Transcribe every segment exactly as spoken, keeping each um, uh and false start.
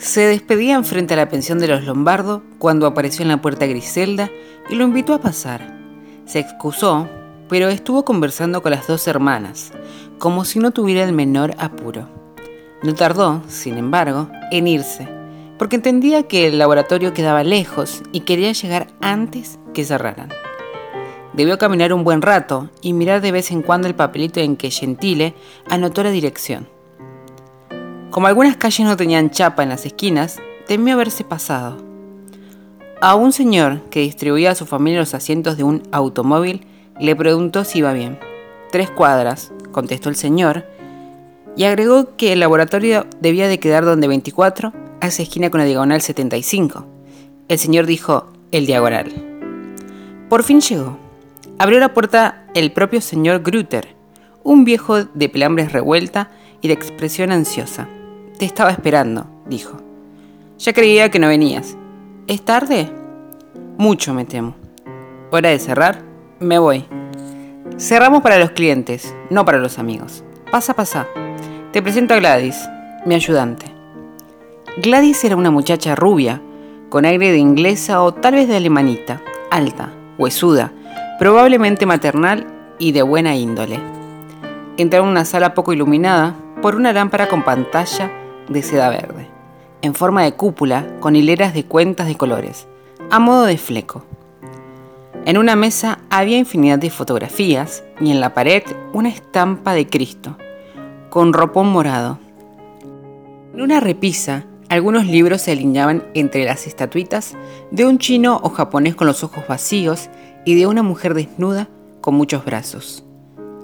Se despedían frente a la pensión de los Lombardo cuando apareció en la puerta Griselda y lo invitó a pasar. Se excusó, pero estuvo conversando con las dos hermanas, como si no tuviera el menor apuro. No tardó, sin embargo, en irse, porque entendía que el laboratorio quedaba lejos y quería llegar antes que cerraran. Debió caminar un buen rato y mirar de vez en cuando el papelito en que Gentile anotó la dirección. Como algunas calles no tenían chapa en las esquinas, temió haberse pasado. A un señor que distribuía a su familia los asientos de un automóvil le preguntó si iba bien. Tres cuadras, contestó el señor, y agregó que el laboratorio debía de quedar donde veinticuatro, hace esquina con la diagonal setenta y cinco. El señor dijo, el diagonal. Por fin llegó. Abrió la puerta el propio señor Grutter, un viejo de pelambres revuelta y de expresión ansiosa. Te estaba esperando, dijo. Ya creía que no venías. ¿Es tarde? Mucho, me temo. ¿Hora de cerrar? Me voy. Cerramos para los clientes, no para los amigos. Pasa, pasa. Te presento a Gladys, mi ayudante. Gladys era una muchacha rubia, con aire de inglesa o tal vez de alemanita, alta, huesuda, probablemente maternal y de buena índole. Entraron en una sala poco iluminada por una lámpara con pantalla de seda verde, en forma de cúpula con hileras de cuentas de colores, a modo de fleco. En una mesa había infinidad de fotografías y en la pared una estampa de Cristo, con ropón morado. En una repisa, algunos libros se alineaban entre las estatuitas de un chino o japonés con los ojos vacíos y de una mujer desnuda con muchos brazos.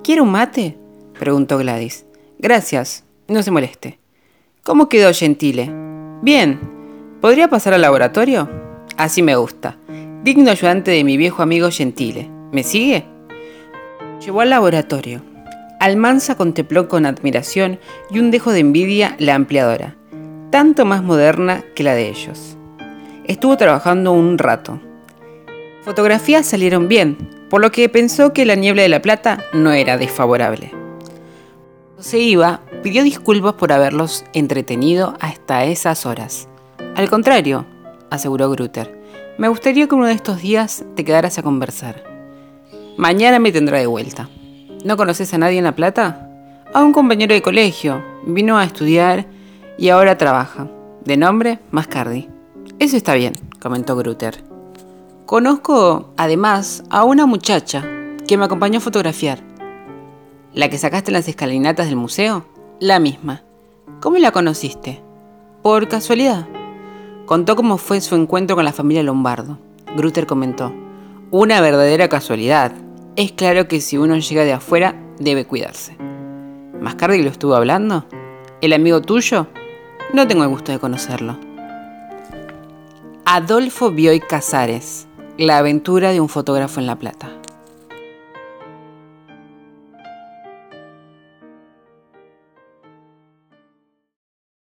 ¿Quiere un mate?, preguntó Gladys. Gracias, no se moleste. ¿Cómo quedó Gentile? Bien. ¿Podría pasar al laboratorio? Así me gusta. Digno ayudante de mi viejo amigo Gentile. ¿Me sigue? Llegó al laboratorio. Almanza contempló con admiración y un dejo de envidia la ampliadora, tanto más moderna que la de ellos. Estuvo trabajando un rato. Fotografías salieron bien, por lo que pensó que la niebla de La Plata no era desfavorable. Cuando se iba, pidió disculpas por haberlos entretenido hasta esas horas. Al contrario, aseguró Grutter, me gustaría que uno de estos días te quedaras a conversar. Mañana me tendrá de vuelta. ¿No conoces a nadie en La Plata? A un compañero de colegio, vino a estudiar y ahora trabaja. De nombre, Mascardi. Eso está bien, comentó Grutter. Conozco, además, a una muchacha que me acompañó a fotografiar. ¿La que sacaste en las escalinatas del museo? La misma. ¿Cómo la conociste? Por casualidad. Contó cómo fue su encuentro con la familia Lombardo. Grutter comentó, una verdadera casualidad. Es claro que si uno llega de afuera, debe cuidarse. ¿Mascardi lo estuvo hablando? ¿El amigo tuyo? No tengo el gusto de conocerlo. Adolfo Bioy Casares. La aventura de un fotógrafo en La Plata.